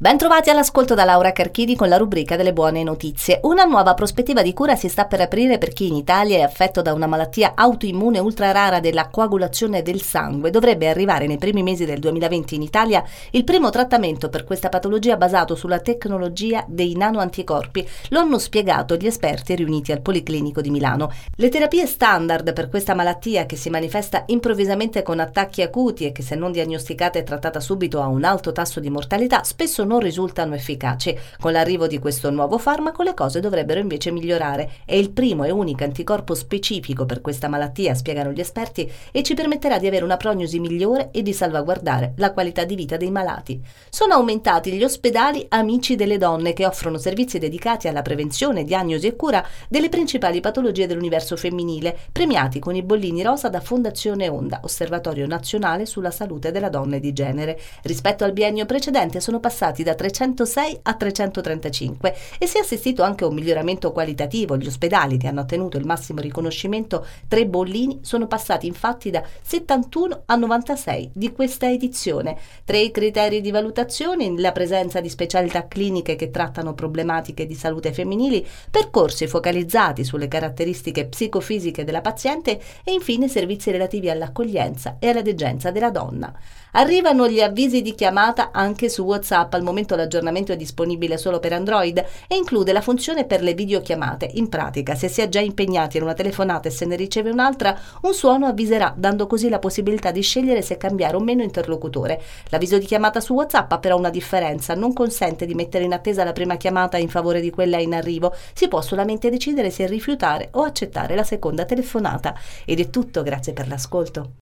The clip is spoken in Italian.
Bentrovati all'ascolto da Laura Carchidi con la rubrica delle buone notizie. Una nuova prospettiva di cura si sta per aprire per chi in Italia è affetto da una malattia autoimmune ultra rara della coagulazione del sangue. Dovrebbe arrivare nei primi mesi del 2020 in Italia il primo trattamento per questa patologia basato sulla tecnologia dei nanoanticorpi. Lo hanno spiegato gli esperti riuniti al Policlinico di Milano. Le terapie standard per questa malattia, che si manifesta improvvisamente con attacchi acuti e che se non diagnosticata e trattata subito ha un alto tasso di mortalità, spesso non risultano efficaci. Con l'arrivo di questo nuovo farmaco le cose dovrebbero invece migliorare. È il primo e unico anticorpo specifico per questa malattia, spiegano gli esperti, e ci permetterà di avere una prognosi migliore e di salvaguardare la qualità di vita dei malati. Sono aumentati gli ospedali amici delle donne, che offrono servizi dedicati alla prevenzione, diagnosi e cura delle principali patologie dell'universo femminile, premiati con i bollini rosa da Fondazione Onda, Osservatorio Nazionale sulla Salute della Donna e di Genere. Rispetto al biennio precedente sono passati da 306 a 335 e si è assistito anche a un miglioramento qualitativo. Gli ospedali che hanno ottenuto il massimo riconoscimento, 3 bollini, sono passati infatti da 71 a 96 di questa edizione. Tra i criteri di valutazione, la presenza di specialità cliniche che trattano problematiche di salute femminili, percorsi focalizzati sulle caratteristiche psicofisiche della paziente e infine servizi relativi all'accoglienza e alla degenza della donna. Arrivano gli avvisi di chiamata anche su WhatsApp. Al momento l'aggiornamento è disponibile solo per Android e include la funzione per le videochiamate. In pratica, se si è già impegnati in una telefonata e se ne riceve un'altra, un suono avviserà, dando così la possibilità di scegliere se cambiare o meno interlocutore. L'avviso di chiamata su WhatsApp ha però una differenza: non consente di mettere in attesa la prima chiamata in favore di quella in arrivo. Si può solamente decidere se rifiutare o accettare la seconda telefonata. Ed è tutto, grazie per l'ascolto.